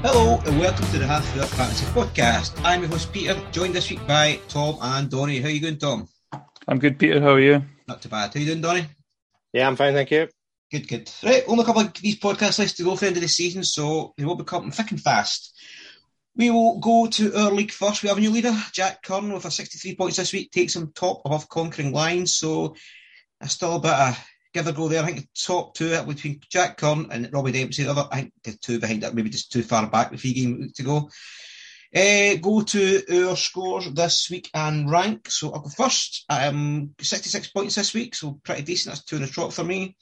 Hello and welcome to the Half Hour Fantasy Podcast. I'm your host Peter, joined this week by Tom and Donnie. How are you doing, Tom? I'm good, Peter. How are you? Not too bad. How are you doing, Donnie? Yeah, I'm fine, thank you. Good, good. Right, only a couple of these podcast lists to go for the end of the season, so they will be coming thick and fast. We will go to our league first. We have a new leader, Jack Kern, with a 63 points this week, takes him top above conquering lines, so that's still a bit of give or go there. I think the top two between Jack Kern and Robbie Dempsey, the other, I think the two behind that maybe just too far back with 3 games to go. Go to our scores this week and rank. So I'll go first. 66 points this week, so pretty decent. That's 2 in a trot for me.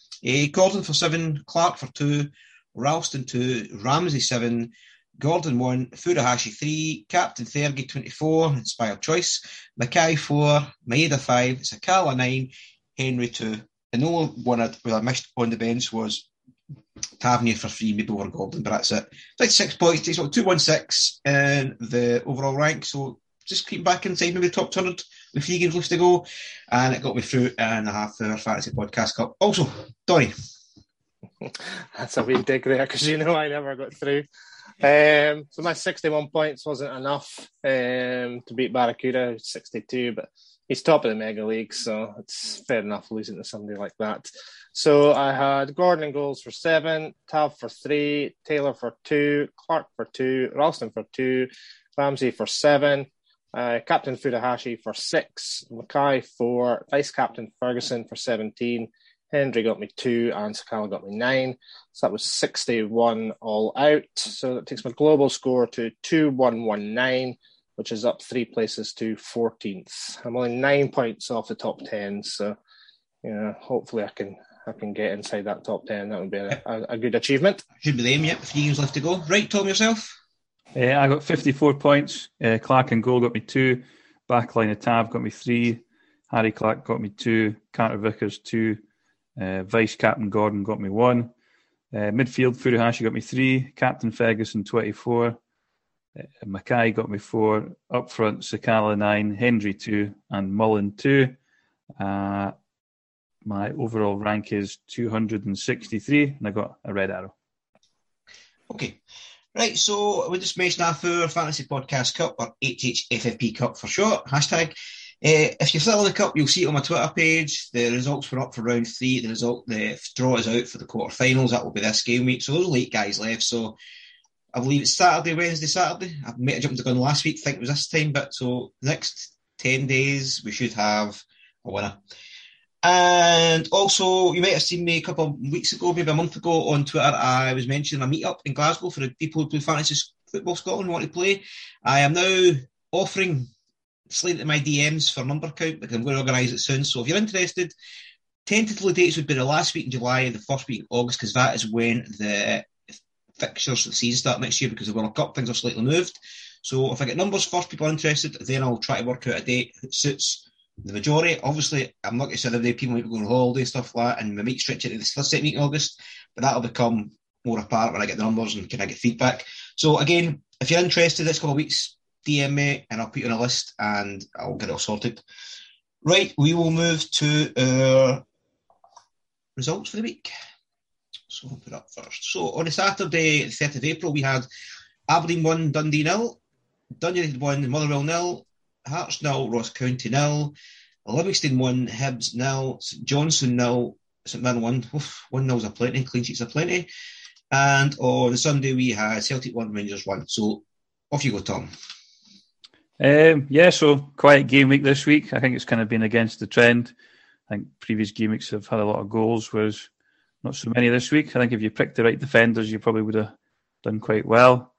Gordon for 7, Clark for 2, Ralston 2, Ramsey 7, Gordon 1, Furuhashi 3, Captain Fergie 24, Inspired Choice, Mackay 4, Maeda 5, Sakala 9, Henry 2. And the only one I missed on the bench was Tavernier for 3, maybe over Gordon, but that's it. 66 points, takes up 216 in the overall rank, so just creep back inside maybe top 200 with 3 games left to go, and it got me through and a half-hour fantasy podcast cup. Also, Donnie. That's a wee dig there, because you know I never got through. So my 61 points wasn't enough to beat Barracuda, 62, but he's top of the Mega League, so it's fair enough losing to somebody like that. So I had Gordon in goals for 7, Tav for 3, Taylor for 2, Clark for 2, Ralston for 2, Ramsey for 7, Captain Furuhashi for 6, Mackay 4, Vice Captain Ferguson for 17, Henry got me 2, and Sakala got me 9. So that was 61 all out. So that takes my global score to 2119. Which is up 3 places to 14th. I'm only 9 points off the top 10, so you know, hopefully I can get inside that top 10. That would be a good achievement. Should be the aim, yep. 3 games left to go. Right, Tom, yourself? I got 54 points. Clark and goal got me 2. Backline of Tav got me 3. Harry Clark got me 2. Carter Vickers 2. Vice Captain Gordon got me 1. Midfield Furuhashi got me 3. Captain Ferguson 24. Mackay got me 4, up front Sakala 9, Henry 2 and Mullen 2. My overall rank is 263 and I got a red arrow. Okay, right, so we just mentioned our Fantasy Podcast Cup, or HHFFP Cup for short, hashtag. If you follow the cup, you'll see it on my Twitter page. The results were up for round 3, the draw is out for the quarterfinals, that will be this game week, so there's only 8 guys left, so I believe it's Saturday. I might have jumped the gun last week, I think it was this time, but so the next 10 days we should have a winner. And also, you might have seen me a couple of weeks ago, maybe a month ago on Twitter, I was mentioning a meet-up in Glasgow for the people who play Fantasy Football Scotland who want to play. I am now offering slate in my DMs for number count because I'm going to organise it soon. So if you're interested, tentatively dates would be the last week in July and the first week in August because that is when the fixtures for the season start next year because the World Cup things are slightly moved. So if I get numbers first, people are interested, then I'll try to work out a date that suits the majority. Obviously, I'm not going to say every day people might be going on holiday and stuff like that, and we might stretch it to the second week in August, but that'll become more apart when I get the numbers and can I get feedback. So again, if you're interested, this couple of weeks, DM me and I'll put you on a list and I'll get it all sorted. Right, we will move to our results for the week. So I'll put it up first. So on a Saturday, the 30th of April, we had Aberdeen 1, Dundee 0, Dundee United 1, Motherwell 0, Hearts 0, Ross County 0, Livingston 1, Hibs 0, St Johnstone 0, St Mirren won. 1-0's a plenty, clean sheets a plenty. And on Sunday we had Celtic 1, Rangers 1. So off you go, Tom. Yeah, so quiet game week this week. I think it's kind of been against the trend. I think previous game weeks have had a lot of goals, whereas not so many this week. I think if you picked the right defenders, you probably would have done quite well.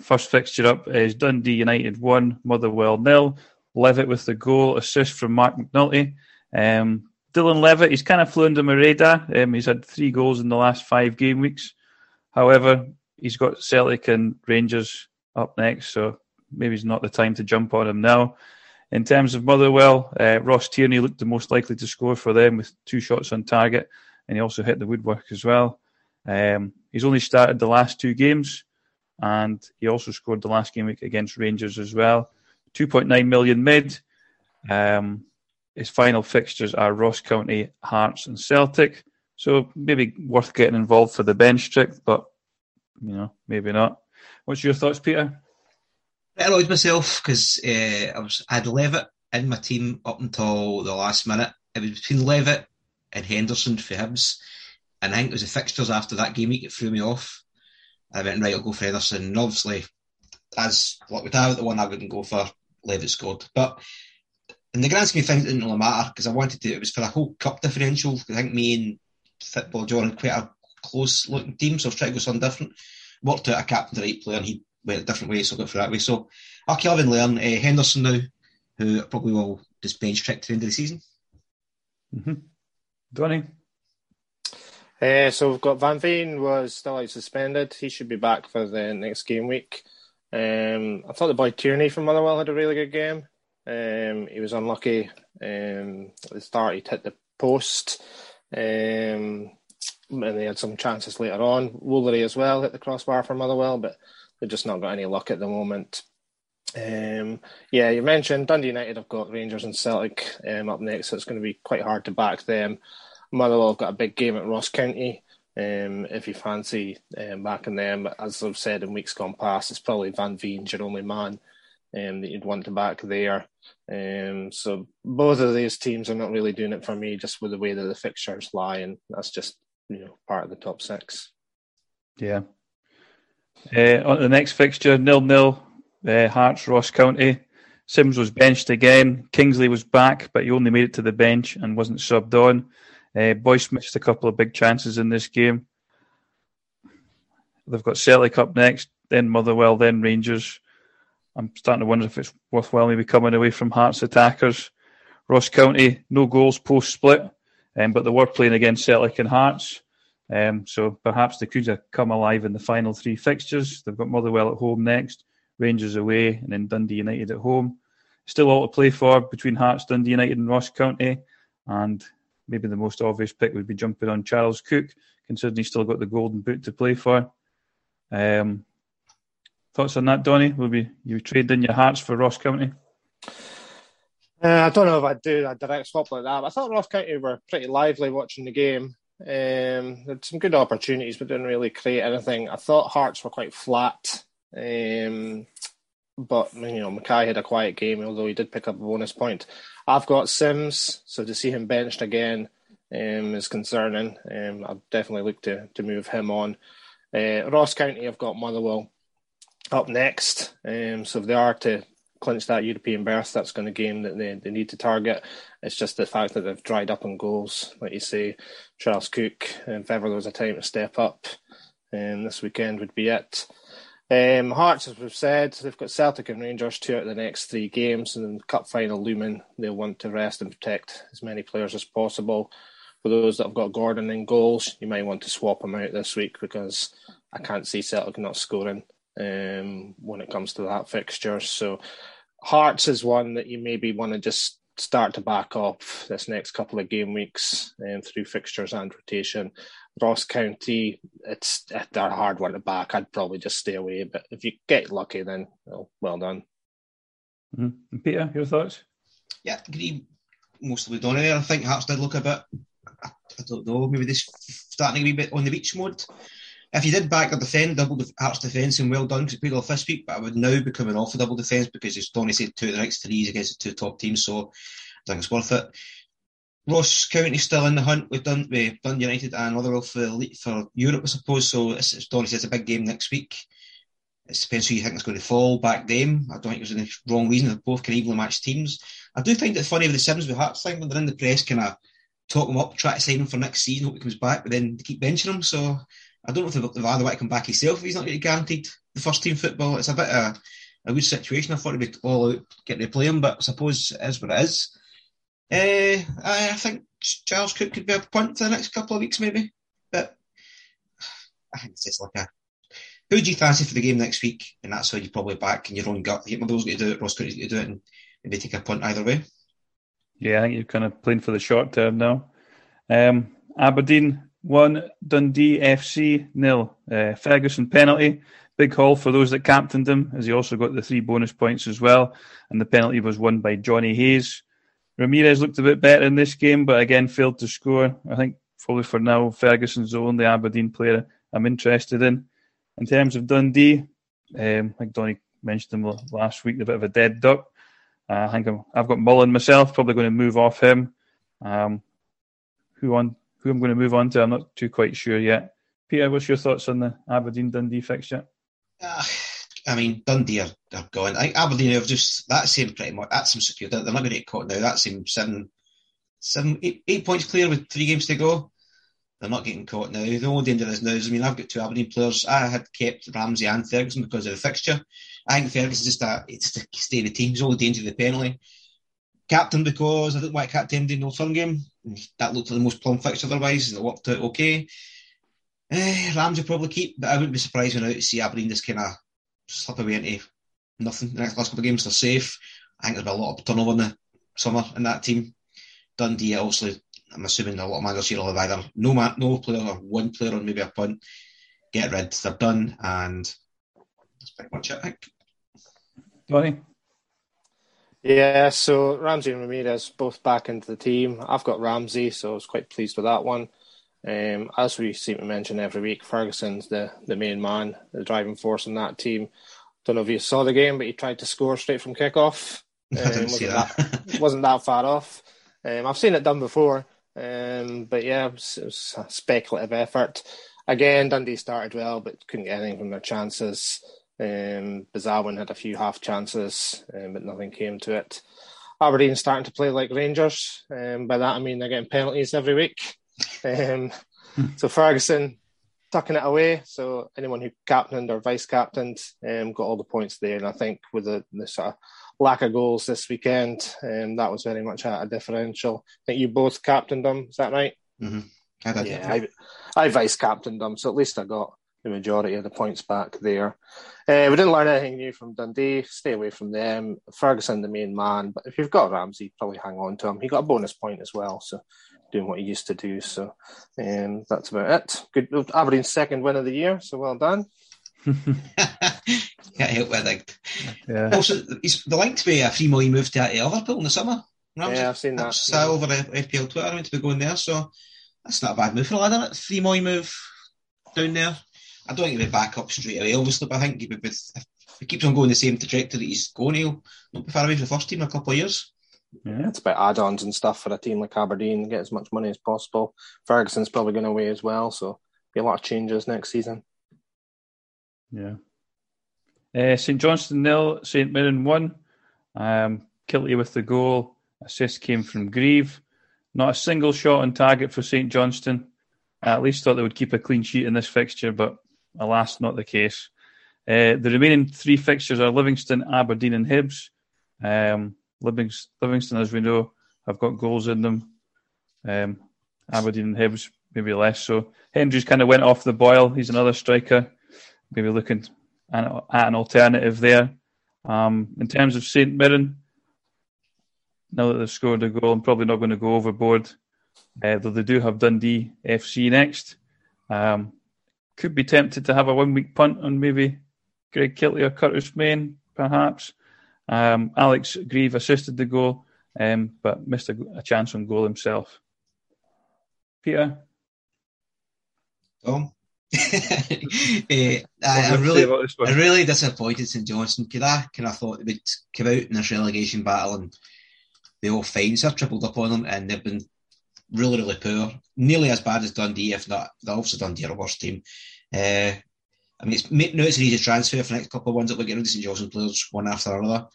First fixture up is Dundee United 1, Motherwell 0. Levitt with the goal, assist from Mark McNulty. Dylan Levitt, he's kind of flew under Maeda. He's had 3 goals in the last 5 game weeks. However, he's got Celtic and Rangers up next, so maybe it's not the time to jump on him now. In terms of Motherwell, Ross Tierney looked the most likely to score for them with 2 shots on target, and he also hit the woodwork as well. He's only started the last 2 games, and he also scored the last game week against Rangers as well. 2.9 million mid. His final fixtures are Ross County, Hearts and Celtic, so maybe worth getting involved for the bench trick, but you know, maybe not. What's your thoughts, Peter? I annoyed myself because I had Levitt in my team up until the last minute. It was between Levitt and Henderson for Hibs, and I think it was the fixtures after that game week that threw me off. I went, right, I'll go for Henderson, and obviously, as luck would have it, the one I wouldn't go for, Levitt scored. But in the grand scheme of things, it didn't really matter because I wanted to, it was for a whole cup differential. I think me and Football John had quite a close looking team, so I was trying to go something different. Worked out, I captained the right player, and he went a different way, so I got for that way. So I'll kill and learn. Henderson now, who probably will just bench trick to the end of the season. Mm-hmm. Donnie? So we've got Van Veen was still out suspended. He should be back for the next game week. I thought the boy Tierney from Motherwell had a really good game. He was unlucky at the start. He'd hit the post. And they had some chances later on. Woolery as well hit the crossbar for Motherwell, but they've just not got any luck at the moment. Yeah, you mentioned Dundee United have got Rangers and Celtic up next, so it's going to be quite hard to back them. Motherwell have got a big game at Ross County, if you fancy backing them. As I've said in weeks gone past, it's probably Van Veen's your only man that you'd want to back there. So both of these teams are not really doing it for me, just with the way that the fixtures lie, and that's just, you know, part of the top 6. Yeah. On to the next fixture, 0-0, Hearts, Ross County. Sims was benched again. Kingsley was back, but he only made it to the bench and wasn't subbed on. Boyce missed a couple of big chances in this game. They've got Celtic up next, then Motherwell, then Rangers. I'm starting to wonder if it's worthwhile maybe coming away from Hearts attackers. Ross County, no goals post-split, but they were playing against Celtic and Hearts. So perhaps they could have come alive in the final 3 fixtures. They've got Motherwell at home next, Rangers away, and then Dundee United at home. Still all to play for between Hearts, Dundee United and Ross County. And maybe the most obvious pick would be jumping on Charles Cook, considering he's still got the golden boot to play for. Thoughts on that, Donnie? Will you trade in your Hearts for Ross County? I don't know if I'd do a direct swap like that, but I thought Ross County were pretty lively watching the game. They had some good opportunities, but didn't really create anything. I thought Hearts were quite flat, but you know, Mackay had a quiet game, although he did pick up a bonus point. I've got Sims, so to see him benched again is concerning. I'll definitely look to move him on. Ross County, I've got Motherwell up next, so if they are to clinch that European berth, that's going to be a game that they need to target. It's just the fact that they've dried up on goals, like you say. Charles Cook, if ever there was a time to step up, this weekend would be it. Hearts, as we've said, they've got Celtic and Rangers 2 out of the next 3 games, and then the cup final looming, they'll want to rest and protect as many players as possible. For those that have got Gordon in goals, you might want to swap him out this week, because I can't see Celtic not scoring when it comes to that fixture. So Hearts is one that you maybe want to just start to back off this next couple of game weeks through fixtures and rotation. Ross County, they're a hard one to back. I'd probably just stay away, but if you get lucky, then well done. Mm-hmm. And Peter, your thoughts? Yeah, I agree mostly with Donnie there. I think Hearts did look a bit, I don't know, maybe they're starting a wee bit on the beach mode. If you did back a defender, double Hearts defence, and well done, because it paid off this week, but I would now be coming off a double defence because, as Donnie said, 2 of the next 3 against the 2 top teams, so I think it's worth it. Ross County's still in the hunt. We've done with Dundee United and Motherwell for Europe, I suppose. So, as Donny says, it's a big game next week. It depends who you think is going to fall back them. I don't think there's any wrong reason. They're both can evenly match teams. I do think that funny with the Sims with Hearts thing, when they're in the press, kind of talk them up, try to sign him for next season, hope he comes back, but then they keep benching him. So I don't know if they've either way to come back himself if he's not really guaranteed the first team football. It's a bit of a weird situation. I thought he'd be all out getting to play him, but I suppose it is what it is. I think Charles Cook could be a punt for the next couple of weeks, maybe. But I think it's just like a. Who do you fancy for the game next week? And that's how you probably back in your own gut. I think Motherwell's going to do it, Ross County's going to do it, and maybe take a punt either way. Yeah, I think you're kind of playing for the short term now. Aberdeen 1, Dundee FC 0. Ferguson penalty. Big haul for those that captained him, as he also got the 3 bonus points as well. And the penalty was won by Johnny Hayes. Ramirez looked a bit better in this game, but again failed to score. I think probably for now Ferguson's the only Aberdeen player I'm interested in. In terms of Dundee, like Donny mentioned them last week, they're a bit of a dead duck. I think I've got Mullen myself, probably going to move off him. Who I'm going to move on to, I'm not too quite sure yet. Peter, what's your thoughts on the Aberdeen-Dundee fixture? I mean, Dundee are gone. I think Aberdeen have just, that seemed pretty much, that seems secure. They're not going to get caught now. That seemed 8 points clear with 3 games to go. They're not getting caught now. The only danger is now is, I mean, I've got 2 Aberdeen players. I had kept Ramsey and Ferguson because of the fixture. I think Ferguson just stay in the team. He's only danger of the penalty. Captain because I didn't want to captain him in the Old Firm game. That looked like the most plum fixture otherwise, and it worked out okay. Ramsey probably keep, but I wouldn't be surprised when I to see Aberdeen just kind of slip away into nothing. The next last couple of games, they're safe. I think there'll be a lot of turnover in the summer in that team. Dundee, also, I'm assuming a lot of managers here will have either no player or one player or maybe a punt. Get rid, they're done, and that's pretty much it, I think. Donny? Yeah, so Ramsey and Ramirez both back into the team. I've got Ramsey, so I was quite pleased with that one. As we seem to mention every week, Ferguson's the main man, the driving force in that team. Don't know if you saw the game, but he tried to score straight from kickoff. Wasn't that far off. I've seen it done before, but yeah, it was a speculative effort. Again, Dundee started well, but couldn't get anything from their chances. Bazawin had a few half chances, but nothing came to it. Aberdeen starting to play like Rangers. By that I mean they're getting penalties every week. So Ferguson tucking it away. So anyone who captained or vice-captained got all the points there. And I think with the sort of lack of goals this weekend, that was very much a differential. I think you both captained them. Is that right? Mm-hmm. I vice-captained them. So at least I got the majority of the points back there. We didn't learn anything new from Dundee. Stay away from them. Ferguson, the main man. But if you've got Ramsey, probably hang on to him. He got a bonus point as well. So doing what he used to do. So that's about it. Good. Aberdeen's second win of the year. So well done. Can't help it, I think. Yeah. Also, the link's be a £3 million move to Liverpool in the summer. Ramsey. Yeah, I've seen that. That's over FPL Twitter. I went to be going there. So that's not a bad move for a lad, isn't it? £3 million move down there. I don't think he'll be back up straight away, obviously, but I think if he keeps on going the same trajectory that he's going, he'll not be far away from the first team in a couple of years. Yeah, it's about add-ons and stuff for a team like Aberdeen, get as much money as possible. Ferguson's probably going away as well, so be a lot of changes next season. Yeah. St Johnstone 0, St Mirren 1. Kilty with the goal. Assist came from Grieve. Not a single shot on target for St Johnstone. I at least thought they would keep a clean sheet in this fixture, but alas, not the case. The remaining 3 fixtures are Livingston, Aberdeen and Hibs. Livingston, as we know, have got goals in them. Aberdeen and Hibs, maybe less so. Henry's kind of went off the boil. He's another striker. Maybe looking at an alternative there. In terms of St Mirren, now that they've scored a goal, I'm probably not going to go overboard. Though they do have Dundee FC next. Could be tempted to have a one-week punt on maybe Greg Kilty or Curtis Mayne, perhaps. Alex Grieve assisted the goal, but missed a chance on goal himself. Peter? Tom? I really disappointed St Johnstone. I thought they would come out in this relegation battle and they all fines are tripled up on them, and they've been really, really poor. Nearly as bad as Dundee, if not, obviously Dundee are a worse team. I mean, it's an easy transfer for the next couple of ones that we're getting rid of St Johnson players one after another.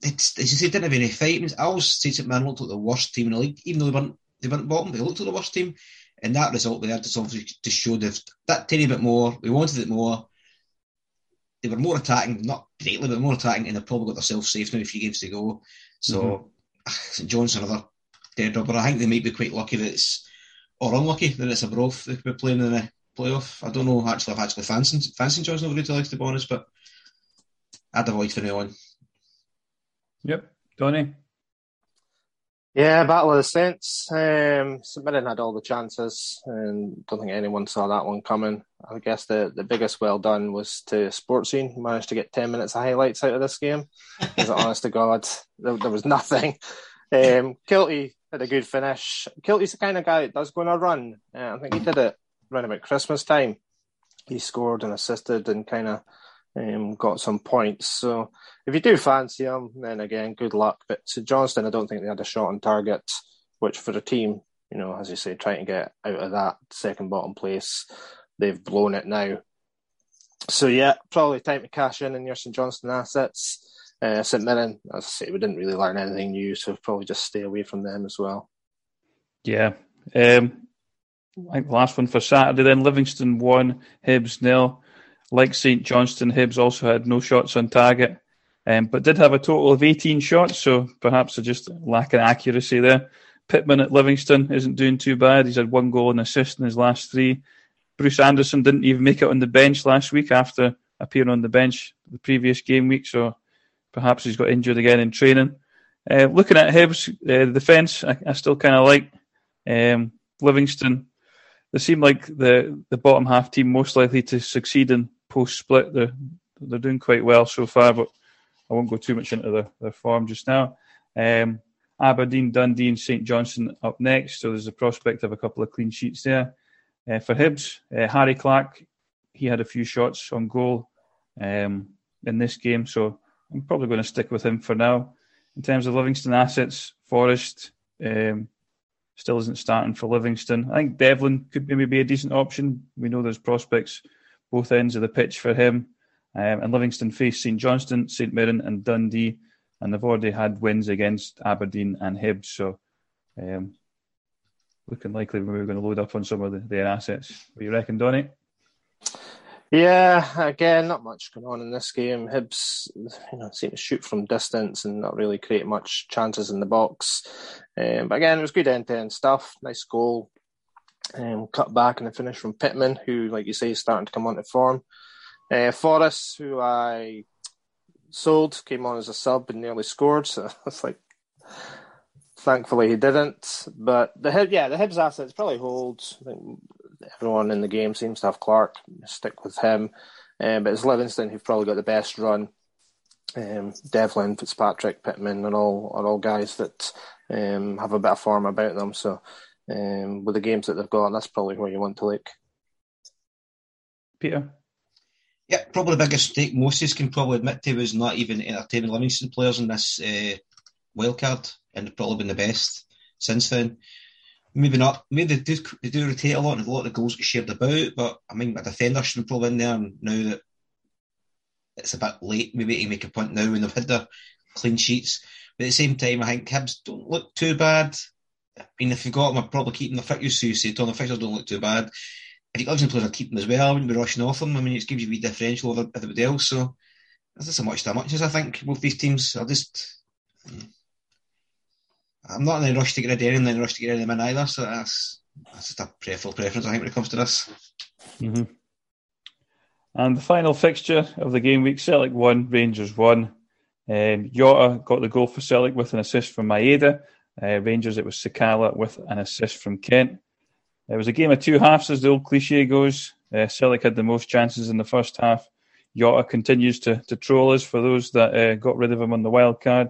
They didn't have any fight. I always say St Man looked like the worst team in the league, even though they weren't bottom, they looked like the worst team. And that result there just obviously to show that tiny bit more, we wanted it more. They were more attacking, not greatly, but more attacking, and they've probably got themselves safe now, 3 games to go. So St John's another dead rubber. I think they might be quite lucky that it's, or unlucky that it's a broth they could be playing in the playoff. I don't know actually if St John's not really likes to be honest, but I'd avoid from now on. Yep. Donnie? Yeah, battle of the Saints. St Mirren had all the chances and don't think anyone saw that one coming. I guess the biggest well done was to Sports Scene. Managed to get 10 minutes of highlights out of this game. Is it honest to God? There was nothing. Kilty had a good finish. Kilty's the kind of guy that does go on a run. I think he did it around about Christmas time. He scored and assisted and kind of got some points. So if you do fancy him, then again, good luck. But St Johnstone, I don't think they had a shot on target, which for a team, you know, as you say, trying to get out of that second bottom place, they've blown it now. So yeah, probably time to cash in your St Johnstone assets. St Mirren, as I say, we didn't really learn anything new, so we'll probably just stay away from them as well. Yeah. I think the last one for Saturday then, Livingston 1, Hibs 0. Like St Johnstone, Hibs also had no shots on target, but did have a total of 18 shots, so perhaps just lack of accuracy there. Pittman at Livingston isn't doing too bad. He's had 1 goal and assist in his last 3. Bruce Anderson didn't even make it on the bench last week after appearing on the bench the previous game week, so perhaps he's got injured again in training. Looking at Hibs, the defence, I still kind of like Livingston. They seem like the bottom half team most likely to succeed in post-split. They're doing quite well so far, but I won't go too much into their form just now. Aberdeen, Dundee and St Johnstone up next, so there's a prospect of a couple of clean sheets there. For Hibs, Harry Clark, he had a few shots on goal in this game, so I'm probably going to stick with him for now. In terms of Livingston assets, Forrest still isn't starting for Livingston. I think Devlin could maybe be a decent option. We know there's prospects both ends of the pitch for him. And Livingston face St Johnstone, St Mirren and Dundee. And they've already had wins against Aberdeen and Hibs. So looking likely we're going to load up on some of their assets. What do you reckon, Donnie? Yeah, again, not much going on in this game. Hibs seem to shoot from distance and not really create much chances in the box. But again, it was good end-to-end stuff. Nice goal. Cut back and a finish from Pittman, who, like you say, is starting to come onto form. Forrest, who I sold, came on as a sub and nearly scored. So it's like, thankfully he didn't. But the Hibs assets probably hold. I think everyone in the game seems to have Clark. Stick with him. But it's Livingston who've probably got the best run. Devlin, Fitzpatrick, Pittman are all guys that have a bit of form about them. So with the games that they've got, that's probably where you want to look. Peter? Yeah, probably the biggest mistake Moses can probably admit to was not even entertaining Livingston players in this wildcard, and they've probably been the best since then. Maybe not. Maybe they do rotate a lot and a lot of goals get shared about, but I mean, a defender should be probably in there, and now that it's a bit late, maybe to make a point now when they've had their clean sheets. But at the same time, I think Hibs don't look too bad. I mean, if you've got them, I'd probably keep them. The fixtures, so you say, Tom, the fixtures don't look too bad. If you've got Livingston players, I'd keep them as well. I wouldn't be rushing off them. I mean, it gives you a wee differential over everybody else. So there's just so much to matches, I think. Both these teams are just... I'm not in a rush to get rid of anyone, in a rush to get rid of them in either. So that's just a preference, I think, when it comes to this. Mm-hmm. And the final fixture of the game week, Celtic 1, Rangers 1. Jota got the goal for Celtic with an assist from Maeda. Rangers, it was Sakala with an assist from Kent. It was a game of two halves, as the old cliche goes. Celtic had the most chances in the first half. Jota continues to troll us for those that got rid of him on the wild card.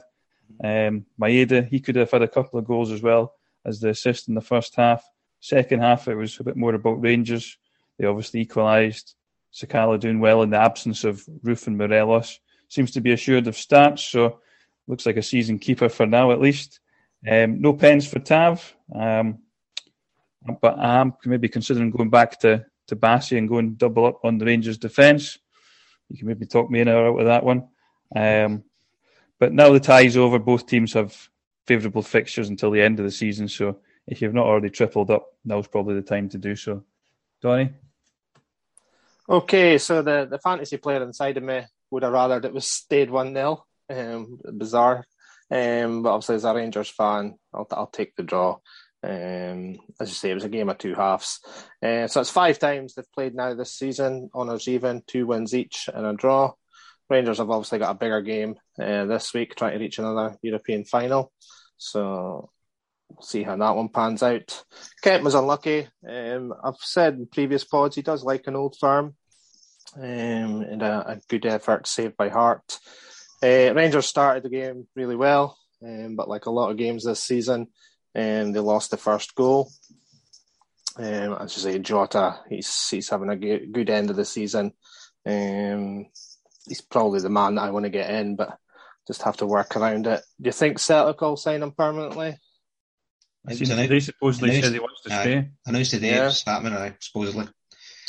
Maeda, he could have had a couple of goals as well as the assist in the first half. Second half, it was a bit more about Rangers. They obviously equalised. Sakala doing well in the absence of Roof and Morelos. Seems to be assured of stats, so looks like a season keeper for now at least. No pens for Tav. But I am maybe considering going back to Bassey and going double up on the Rangers defence. You can maybe talk me in or out of that one. But now the tie's over, both teams have favourable fixtures until the end of the season. So if you've not already tripled up, now's probably the time to do so. Donnie? Okay, so the fantasy player inside of me would have rather it was stayed 1-0. Bizarre. But obviously as a Rangers fan, I'll take the draw. As you say, it was a game of two halves. So it's 5 times they've played now this season, honours even, 2 wins each and a draw. Rangers have obviously got a bigger game this week, trying to reach another European final. So we'll see how that one pans out. Kent was unlucky. I've said in previous pods, he does like an old firm. And a good effort saved by Hart. Rangers started the game really well, but like a lot of games this season, they lost the first goal. As you say, Jota, he's having a good end of the season. He's probably the man that I want to get in, but just have to work around it. Do you think Celtic will sign him permanently? They supposedly said he wants to stay. Announced today, it's happening, supposedly.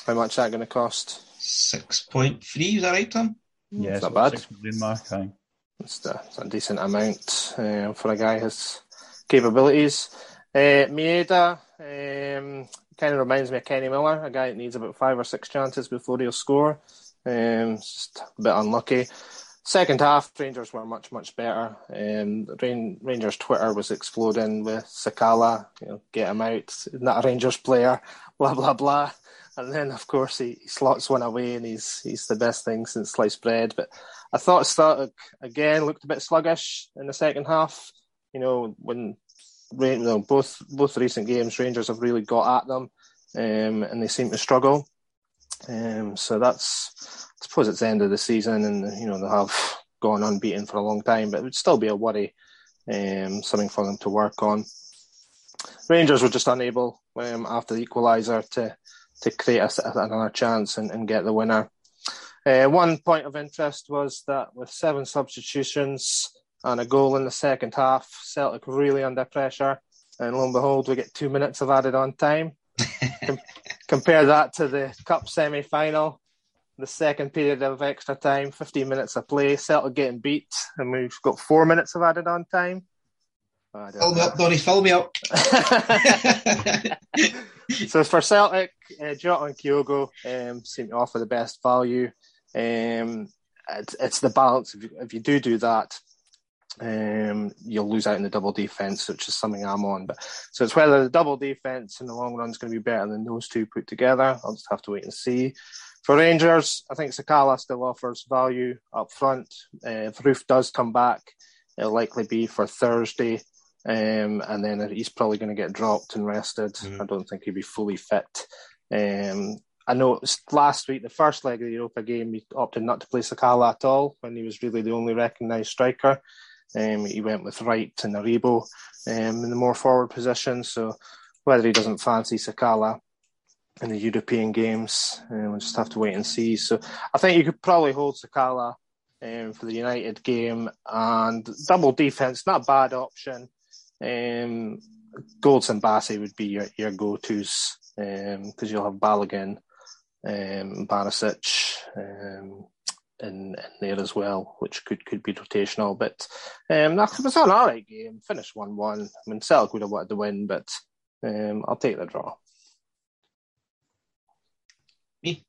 How much is that going to cost? 6.3, is that right, Tom? Yeah, it's not bad. 6 million mark, I think. It's a decent amount for a guy his capabilities. Maeda kind of reminds me of Kenny Miller, a guy that needs about 5 or 6 chances before he'll score. Just a bit unlucky. Second half, Rangers were much better. Rangers Twitter was exploding with Sakala, get him out, not a Rangers player, blah, blah, blah. And then, of course, he slots one away and he's the best thing since sliced bread. But I thought Celtic, again, looked a bit sluggish in the second half. When both recent games, Rangers have really got at them and they seem to struggle. So that's, I suppose it's the end of the season and, they have gone unbeaten for a long time, but it would still be a worry, something for them to work on. Rangers were just unable, after the equaliser to create another chance and get the winner. One point of interest was that with 7 substitutions and a goal in the second half, Celtic really under pressure, and lo and behold, we get 2 minutes of added on time. Compare that to the Cup semi-final, the second period of extra time, 15 minutes of play, Celtic getting beat, and we've got 4 minutes of added on time. Fill me up, Donnie, fill me up. So for Celtic, Jota and Kyogo seem to offer the best value. It's the balance. If you do that, you'll lose out in the double defence, which is something I'm on. But so it's whether the double defence in the long run is going to be better than those two put together. I'll just have to wait and see. For Rangers, I think Sakala still offers value up front. If Roof does come back, it'll likely be for Thursday. And then he's probably going to get dropped and rested. Mm-hmm. I don't think he'll be fully fit. I know last week, the first leg of the Europa game, he opted not to play Sakala at all when he was really the only recognised striker. He went with Wright and Aribo in the more forward position. So whether he doesn't fancy Sakala in the European games, we'll just have to wait and see. So I think you could probably hold Sakala for the United game. And double defence, not a bad option. Golds and Bassey would be your go-tos because you'll have Balogun, Barisic in there as well, which could be rotational. But it was an alright game, finished 1-1. I mean, Celtic would have wanted the win, but I'll take the draw. Me?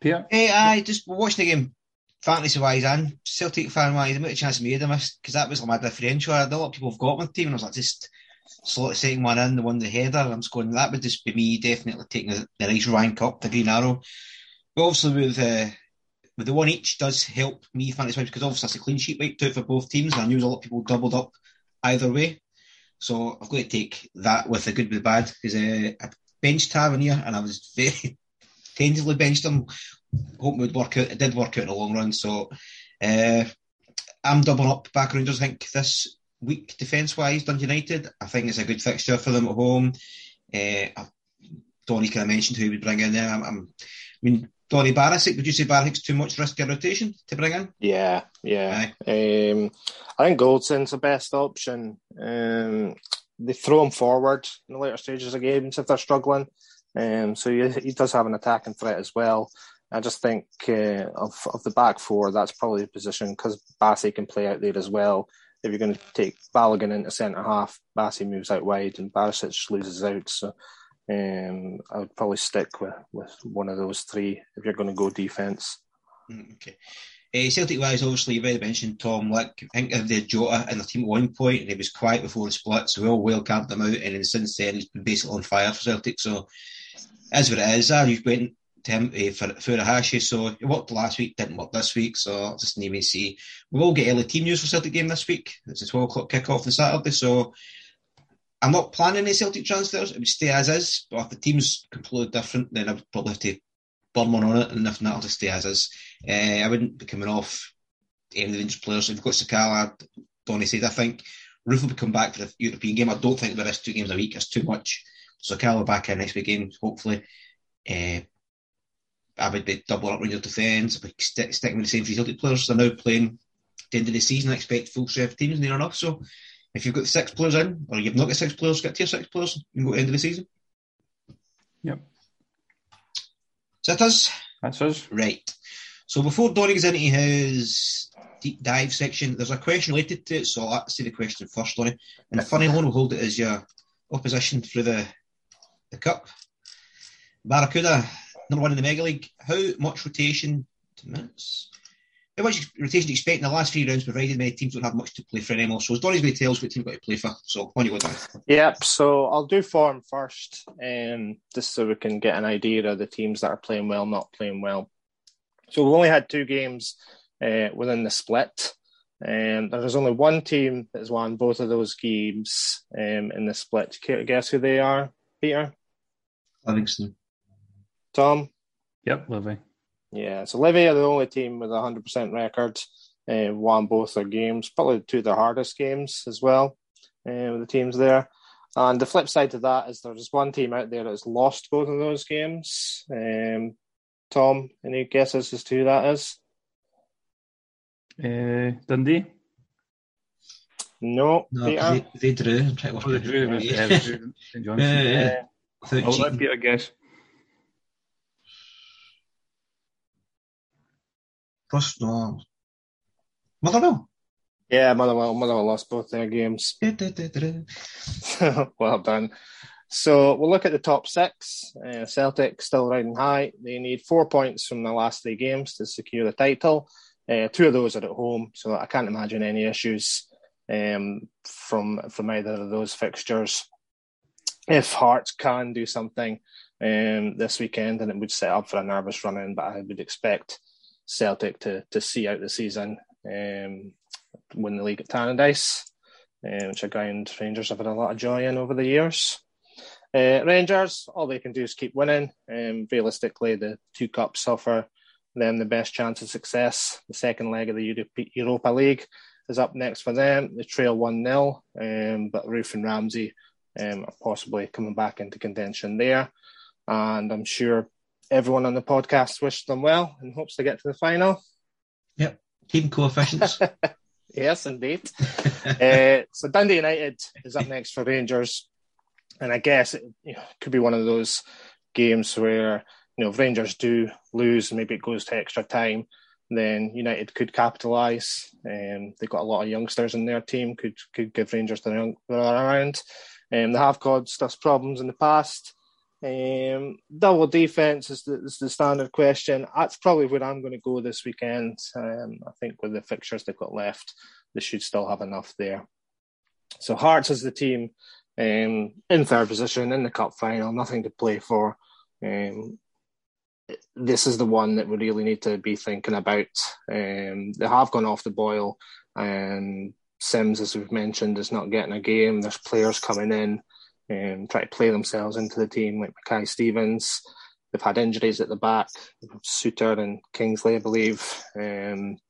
Peter? Hey, I just watching the game. Fantasy-wise and Celtic fan-wise, I might have a chance to make them because that was like my differential. I know a lot of people have got my team, and I was like, just slot the second one in, the one the header, and I'm just going, that would just be me definitely taking the nice rank up, the green arrow. But obviously with the one each does help me fantasy-wise because obviously that's a clean sheet wiped out for both teams, and I knew a lot of people doubled up either way. So I've got to take that with the good with the bad because I benched Tavernier, and I was very tentatively benched him. Hoping it would work out. It did work out in the long run. So I'm doubling up back Rangers. I think this week, defence-wise, Dundee United, I think it's a good fixture for them at home. Donnie kind of mentioned who he would bring in there. I mean, Donnie Barisic, would you say Barisic's too much risk of rotation to bring in? Yeah. I think Goldson's the best option. they throw him forward in the later stages of games if they're struggling. So he does have an attacking threat as well. I just think of the back four, that's probably the position, because Bassey can play out there as well. If you're going to take Balogun into centre-half, Bassey moves out wide and Barisic loses out. So I would probably stick with one of those three if you're going to go defence. Okay. Celtic-wise, obviously, you've already mentioned Tom Lick. I think they had Jota in the team at one point and he was quiet before the split, so we all wildcarded him out, and then since then he's been basically on fire for Celtic. So as what it is, you went to him for Furuhashi, so it worked last week, didn't work this week, so I'll just even see. We will get early team news for Celtic game this week. It's a 12 o'clock kick-off on Saturday, so I'm not planning any Celtic transfers. It would stay as is, but if the team's completely different, then I would probably have to burn one on it, and if not, I'll just stay as is. I wouldn't be coming off any of the injured players. If we've got Sakala, Donny said, I think Roof will come back for the European game. I don't think the rest 2 games a week is too much. Sakala back in next week game, hopefully. I would be doubling up on your defence. I'd be sticking with the same 3 Celtic players. They're now playing at the end of the season. I expect full strength teams near enough. So if you've got 6 players in, or you've not got 6 players, get tier 6 players, you can go at the end of the season. Yep. Is that us? That's us. Right. So before Donny goes into his deep dive section, there's a question related to it, so I'll see the question first, Donny. And the funny one, we'll hold it as your opposition through the cup. Barracuda, number 1 in the Mega League. How much rotation do you expect in the last 3 rounds, provided many teams don't have much to play for anymore? So Donny's going to tell us what team got to play for. So why don't you go down? Yep, so I'll do form first, just so we can get an idea of the teams that are playing well, not playing well. So we've only had 2 games within the split. There's only one team that has won both of those games in the split. Care to guess who they are, Peter? Livingston. Tom? Yep, Livy. Yeah, so Livy are the only team with a 100% record, won both their games, probably 2 of their hardest games as well, with the teams there. And the flip side to that is there's one team out there that's lost both of those games. Tom, any guesses as to who that is? Dundee? No, they drew. I'm trying to drew. St Johnson. I'll let Peter guess. Motherwell? Yeah, Motherwell lost both their games. Well done. So we'll look at the top 6. Celtic still riding high. They need 4 points from the last 3 games to secure the title. 2 of those are at home, so I can't imagine any issues from either of those fixtures. If Hearts can do something this weekend, then it would set up for a nervous run-in, but I would expect Celtic to see out the season, win the league at Tannadice, which I find Rangers have had a lot of joy in over the years. Rangers, all they can do is keep winning. Realistically, the 2 cups offer them the best chance of success. The second leg of the Europa League is up next for them. They trail 1-0, but Roof and Ramsey are possibly coming back into contention there. And I'm sure everyone on the podcast wished them well and hopes to get to the final. Yep, team coefficients. Yes, indeed. So Dundee United is up next for Rangers, and I guess it could be one of those games where if Rangers do lose, maybe it goes to extra time, then United could capitalise. They've got a lot of youngsters in their team, could give Rangers their round. They have caused us problems in the past. Double defence is the standard question. That's probably where I'm going to go this weekend. I think with the fixtures they've got left, they should still have enough there. So Hearts is the team in third position in the cup final, nothing to play for. This is the one that we really need to be thinking about. They have gone off the boil, and Sims, as we've mentioned, is not getting a game. There's players coming in and try to play themselves into the team, like Mackay Stevens. They've had injuries at the back, Suter and Kingsley, I believe, trying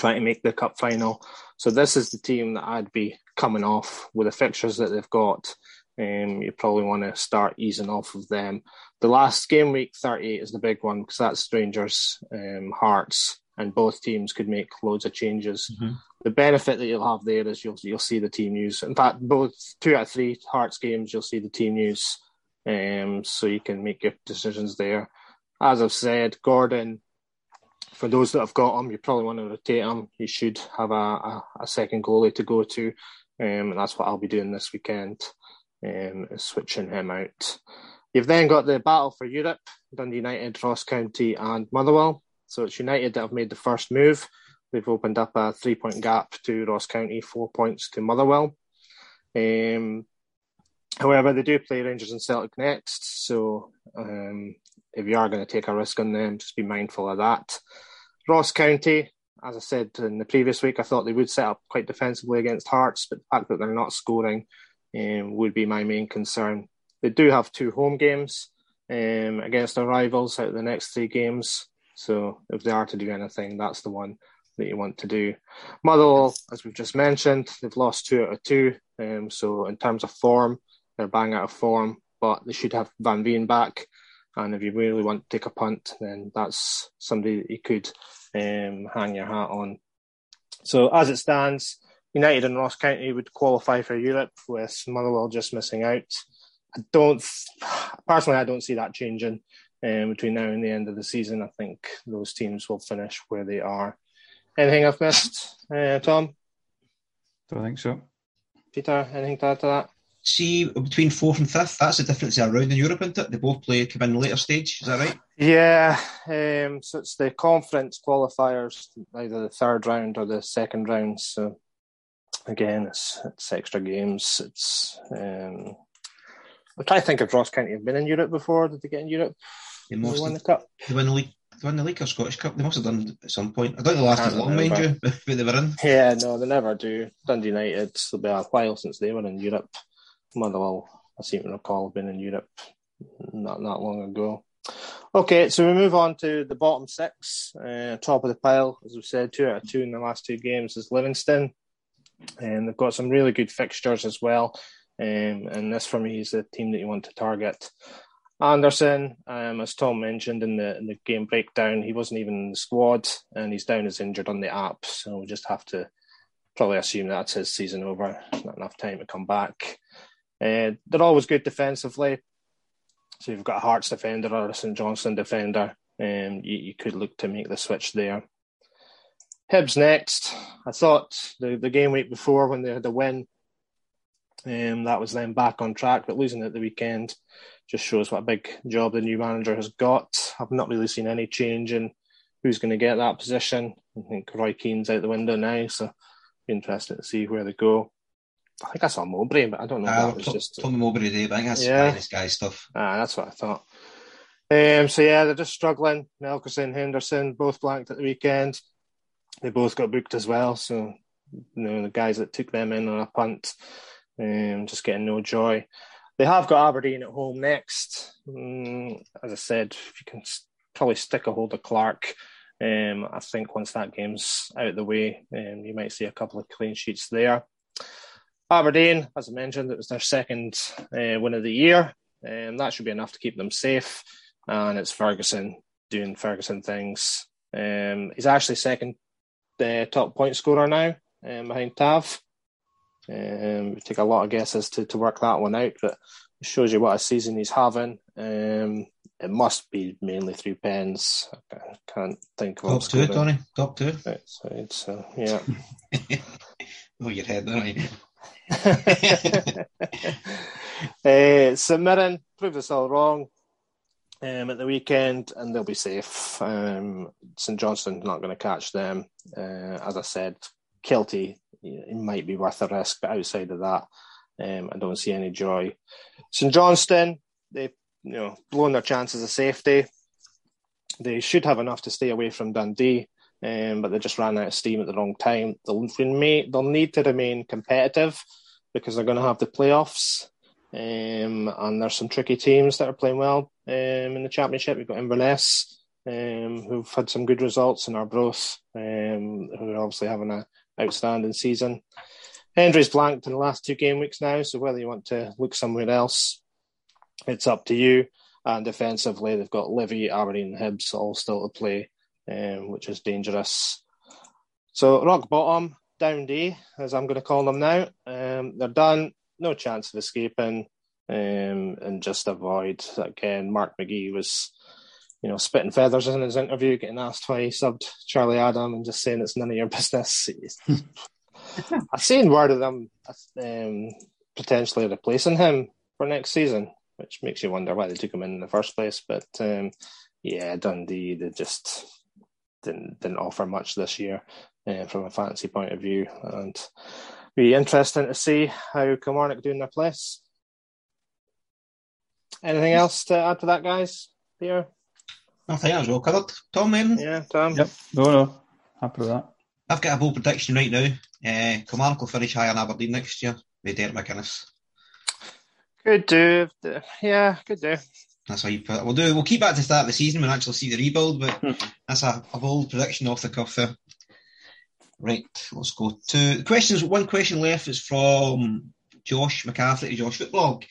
to make the cup final. So this is the team that I'd be coming off with the fixtures that they've got. You probably want to start easing off of them. The last game, week 38, is the big one, because that's Rangers, Hearts, and both teams could make loads of changes. Mm-hmm. The benefit that you'll have there is you'll see the team news. In fact, both 2 out of 3 Hearts games, you'll see the team news, so you can make your decisions there. As I've said, Gordon, for those that have got him, you probably want to rotate him. You should have a second goalie to go to, and that's what I'll be doing this weekend, is switching him out. You've then got the battle for Europe, Dundee United, Ross County and Motherwell. So it's United that have made the first move. They've opened up a 3-point gap to Ross County, 4 points to Motherwell. However, they do play Rangers and Celtic next, so if you are going to take a risk on them, just be mindful of that. Ross County, as I said in the previous week, I thought they would set up quite defensively against Hearts, but the fact that they're not scoring would be my main concern. They do have 2 home games against their rivals out of the next 3 games, so if they are to do anything, that's the one that you want to do. Motherwell, as we've just mentioned, they've lost 2 out of 2, so in terms of form, they're bang out of form, but they should have Van Veen back. And if you really want to take a punt, then that's somebody that you could hang your hat on. So as it stands, United and Ross County would qualify for Europe with Motherwell just missing out. I don't see that changing between now and the end of the season. I think those teams will finish where they are. Anything I've missed, Tom? Don't think so. Peter, anything to add to that? See, between 4th and 5th, that's the difference they're around in Europe, isn't it? They both come in later stage, is that right? Yeah, so it's the conference qualifiers, either the 3rd round or the 2nd round. So, again, it's extra games. I'm trying to think if Ross County have been in Europe before. Did they get in Europe? They must won the cup. They won the league. They won the league or Scottish Cup. They must have done at some point. I don't think they lasted long, mind you, but they were in. Yeah, no, they never do. Dundee United, it'll be a while since they were in Europe. Motherwell, I seem to recall, been in Europe not that long ago. Okay, so we move on to the bottom 6. Top of the pile, as we said, 2 out of 2 in the last 2 games is Livingston. And they've got some really good fixtures as well. And this, for me, is the team that you want to target. Anderson, as Tom mentioned in the game breakdown, he wasn't even in the squad and he's down as injured on the app. So we just have to probably assume that's his season over. Not enough time to come back. They're always good defensively. So you've got a Hearts defender or a St Johnstone defender. You could look to make the switch there. Hibs next. I thought the game week before when they had the win, that was them back on track, but losing at the weekend just shows what a big job the new manager has got. I've not really seen any change in who's going to get that position. I think Roy Keane's out the window now, so it'll be interesting to see where they go. I think I saw Mowbray, but I don't know. Tommy Mowbray today, but I think that's this guy's stuff. That's what I thought. They're just struggling. Melkerson, Henderson, both blanked at the weekend. They both got booked as well, so the guys that took them in on a punt, just getting no joy. They have got Aberdeen at home next. As I said, if you can probably stick a hold of Clark. I think once that game's out of the way, you might see a couple of clean sheets there. Aberdeen, as I mentioned, it was their second win of the year. That should be enough to keep them safe. And it's Ferguson doing Ferguson things. He's actually second top point scorer now behind Tav. We take a lot of guesses to work that one out, but it shows you what a season he's having. It must be mainly through pens. I can't think of top 2, Donny. Top 2. Right, so, yeah. Oh, your head, don't you? St Mirren proved us all wrong at the weekend, and they'll be safe. St Johnston's not going to catch them. As I said, Kilty, it might be worth a risk, but outside of that, I don't see any joy. St Johnston, they've blown their chances of safety. They should have enough to stay away from Dundee. But they just ran out of steam at the wrong time. They'll need to remain competitive because they're going to have the playoffs. And there's some tricky teams that are playing well in the Championship. We've got Inverness, who've had some good results, and Arbroath, who are obviously having an outstanding season. Henry's blanked in the last 2 game weeks now, so whether you want to look somewhere else, it's up to you. And defensively, they've got Livy, Aberdeen, Hibs all still to play. which is dangerous. So rock bottom, down D, as I'm going to call them now. They're done, no chance of escaping, and just avoid. Again, Mark McGee was, spitting feathers in his interview, getting asked why he subbed Charlie Adam and just saying it's none of your business. I've seen word of them potentially replacing him for next season, which makes you wonder why they took him in the first place. But Dundee, they just didn't offer much this year from a fantasy point of view, and be interesting to see how Kilmarnock do in their place. Anything else to add to that, guys? Peter? I think that was well covered. Tom, then? Yeah, Tom. Yep. No. Happy with that. I've got a bold prediction right now. Kilmarnock will finish higher in Aberdeen next year with Derek McInnes. Could do. Yeah, could do. That's how you put it. We'll keep that to start of the season when we actually see the rebuild, but that's a bold prediction off the cuff there. Right, let's go to the questions. One question left is from Josh McCarthy to Josh Footblog.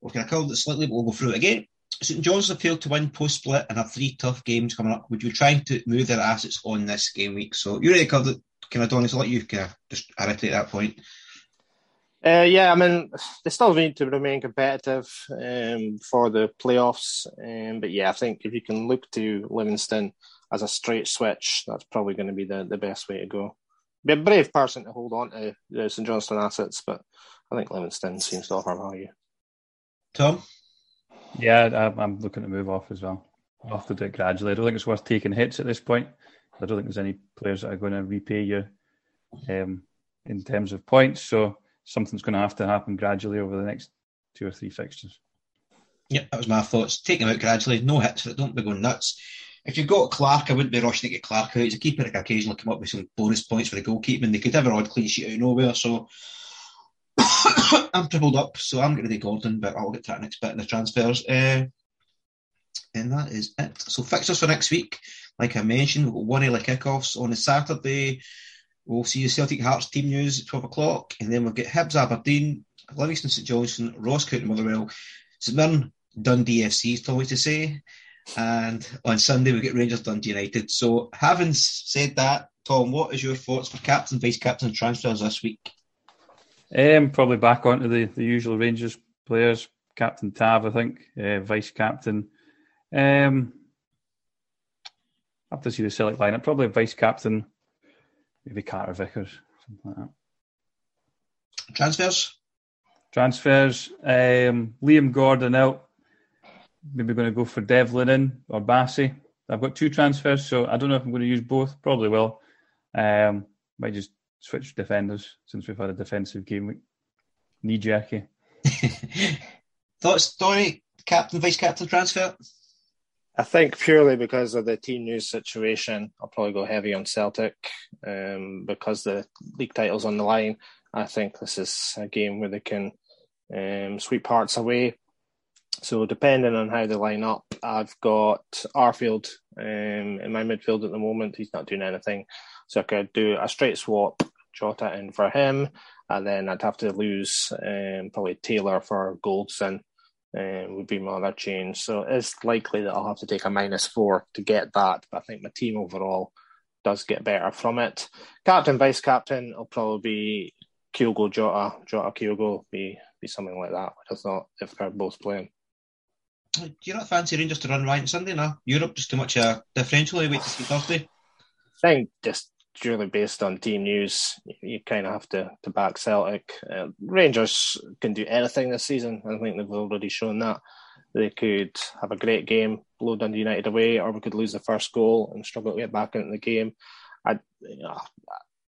We're going to cover it slightly, but we'll go through it again. St John's have failed to win post-split and have three tough games coming up. Would you try to move their assets on this game week? So you already covered it. Can I, Donnie, so let you kind of just reiterate that point? They still need to remain competitive for the playoffs. I think if you can look to Livingston as a straight switch, that's probably going to be the best way to go. Be a brave person to hold on to the St Johnstone assets, but I think Livingston seems to offer value. Tom? Yeah, I'm looking to move off as well. I'll have to do it gradually. I don't think it's worth taking hits at this point. I don't think there's any players that are going to repay you in terms of points, so something's going to have to happen gradually over the next two or three fixtures. Yeah, that was my thoughts. Take them out gradually, no hits, but don't be going nuts. If you've got Clark, I wouldn't be rushing to get Clark out. He's a keeper that can occasionally come up with some bonus points for the goalkeeping. They could have an odd clean sheet out of nowhere, so I'm tripled up, so I'm going to do Gordon, but I'll get to that next bit in the transfers. And that is it. So fixtures for next week, like I mentioned, we've got one early kickoffs on a Saturday. We'll see the Celtic Hearts team news at 12 o'clock, and then we've got Hibs Aberdeen, Livingston St Johnstone, Ross County Motherwell, St Mirren, Dundee FC, it's always to say. And on Sunday, we get Rangers Dundee United. So, having said that, Tom, what is your thoughts for captain, vice captain, and transfers this week? Probably back onto the usual Rangers players. Captain Tav, I think, vice captain. I have to see the select lineup. Probably vice captain, maybe Carter Vickers, something like that. Transfers. Liam Gordon out. Maybe going to go for Devlin in or Bassey. I've got two transfers, so I don't know if I'm going to use both. Probably will. Might just switch defenders since we've had a defensive game week. Knee jerky. Thoughts, Donnie? Captain, vice captain transfer? I think purely because of the team news situation, I'll probably go heavy on Celtic because the league title's on the line. I think this is a game where they can sweep Hearts away. So depending on how they line up, I've got Arfield in my midfield at the moment. He's not doing anything. So I could do a straight swap, Jota in for him, and then I'd have to lose probably Taylor for Goldson would be my other change. So it's likely that I'll have to take a -4 to get that. But I think my team overall does get better from it. Captain, vice-captain will probably be Kyogo, Jota. Jota, Kyogo be something like that, I thought, if they're both playing. Do you not fancy Rangers to run right on Sunday now? Europe, just too much a differential. You wait to see Thursday. I think just purely based on team news, you kind of have to back Celtic. Rangers can do anything this season. I think they've already shown that. They could have a great game, blow Dundee United away, or we could lose the first goal and struggle to get back into the game.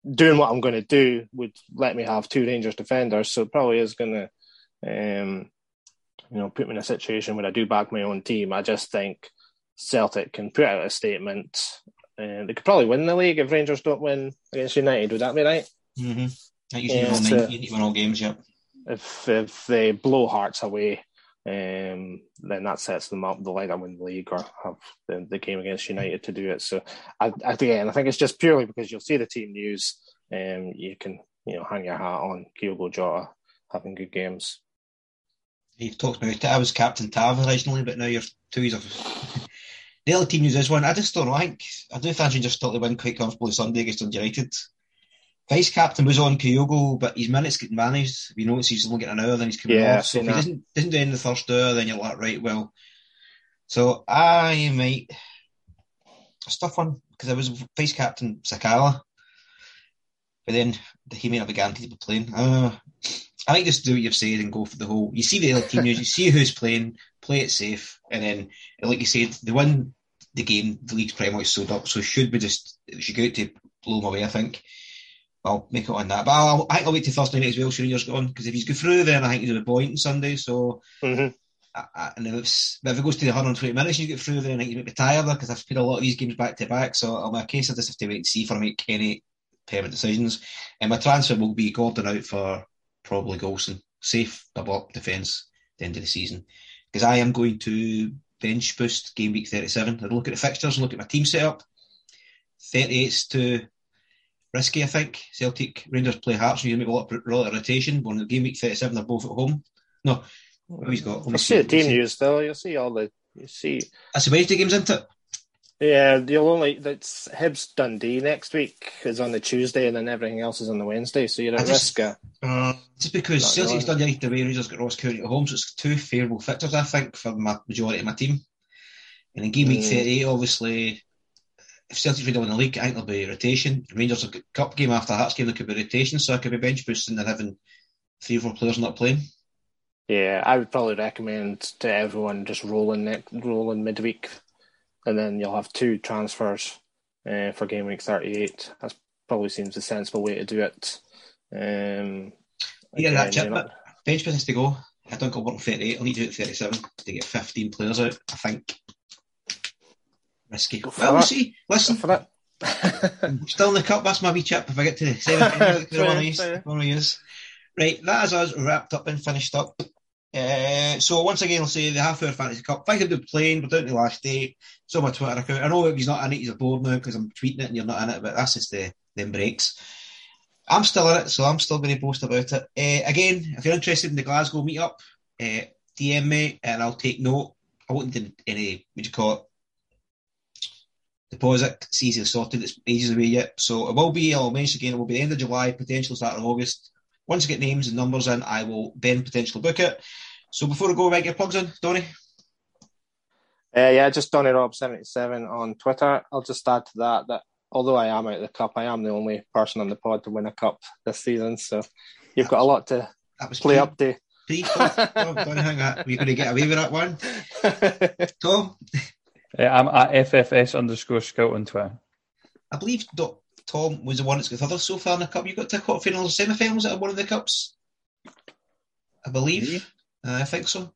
Doing what I'm going to do would let me have two Rangers defenders, so it probably is going to put me in a situation where I do back my own team. I just think Celtic can put out a statement. They could probably win the league if Rangers don't win against United. Would that be right? Mm-hmm. That usually you win all games, yeah. If they blow Hearts away, then that sets them up. They'll either win the league or have the game against United to do it. So, I think it's just purely because you'll see the team news. You can hang your hat on Kyogo, Jota having good games. You've talked about it. I was captain Tav originally, but now you're two. The other team news is one. I just don't like. I do fancy just totally win quite comfortably Sunday against United. Vice captain was on Kyogo, but his minutes get managed. We notice he's only getting an hour, then he's coming off. So if he doesn't do in the first hour, then you're like, right, well. So I might stuff one because I was vice captain Sakala, but then he may not be guaranteed to be playing. I might just do what you've said and go for the whole. You see the other team news, you see who's playing, play it safe, and then, like you said, they win the game. The league's pretty much sold up, so should go out to blow them away. I think I'll make it on that, but I'll wait till Thursday night as well. Senior's gone because if he's good through, then I think he's a point on Sunday. So, but if it goes to the 120 minutes, you get through, then I think you might be tired because I've played a lot of these games back to back. So, on my case, I just have to wait and see if I make any permanent decisions. And my transfer will be Gordon out for. Probably Golson, safe double up defence at the end of the season, because I am going to bench boost game week 37. I'd look at the fixtures and look at my team setup. 38's too risky, I think. Celtic, Rangers play Hearts, so you make a lot of rotation. But on game week 37, they're both at home. No, who's got? I see the team news still. You'll see all the. You see. That's the Wednesday games, isn't it? Yeah, that's Hibs Dundee next week is on the Tuesday, and then everything else is on the Wednesday, so you're at risk of... Just because Celtic's done United away, Rangers got Ross County at home, so it's two favourable fixtures, I think, for my majority of my team. And in game week 38, obviously, if Celtic's really won the league, I think there'll be rotation. Rangers have got cup game after Hearts game, there could be rotation, so I could be bench boosting and having 3 or 4 players not playing. Yeah, I would probably recommend to everyone just rolling midweek. And then you'll have 2 transfers for game week 38. That probably seems a sensible way to do it. Yeah, that chip, but bench business to go. I don't go work on 38. I'll need to do it 37 to get 15 players out, I think. Risky. Well, we'll see. Listen, for that. Still in the cup. That's my wee chip if I get to the 7th. One of these. Right, that is us wrapped up and finished up. So once again I'll say the half hour fantasy cup, thank you for playing, we're down to the last day. It's on my Twitter account. I know he's not in it, he's aboard now because I'm tweeting it and you're not in it, but that's just the breaks. I'm still in it, so I'm still going to boast about it. Again, if you're interested in the Glasgow meetup, DM me and I'll take note. I won't do any deposit season sorted, it's ages away yet, so it will be, I'll mention again, it will be the end of July, potential start of August. Once I get names and numbers in, I will then potentially book it. So before I go, get your plugs in, Donnie. Just DonnieRob77 on Twitter. I'll just add to that although I am out of the cup, I am the only person on the pod to win a cup this season. So you've got a lot to play up to. You're going to get away with that one. Tom? Yeah, I'm at FFS_scout on Twitter. I believe... Tom was the one that's got the other so far in the cup. You got to quarterfinals, semi-finals at one of the cups, I believe. Yeah. I think so.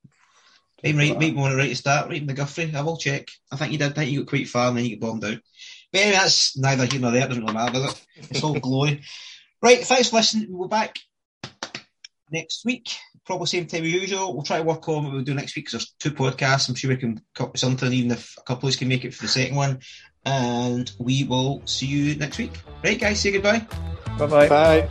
Might want to write a start, right in the McGuffrey. I will check. I think you did. I think you got quite far and then you got bombed out. But anyway, that's neither here nor there. It doesn't really matter, does it? It's all glory. Right, thanks for listening. We'll be back next week. Probably same time as usual. We'll try to work on what we'll do next week because there's 2 podcasts. I'm sure we can cut something, even if a couple of us can make it for the second one. And we will see you next week. Right, guys, say goodbye. Bye-bye. Bye.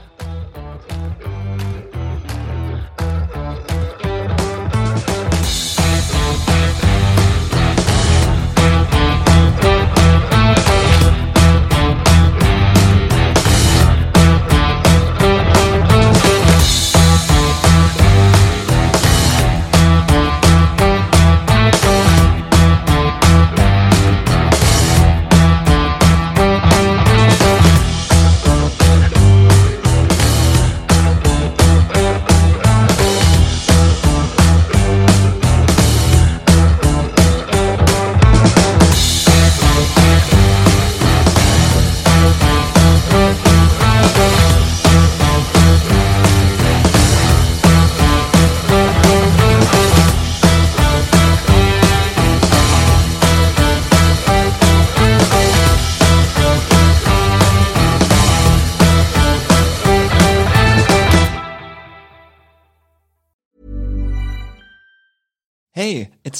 Hey, it's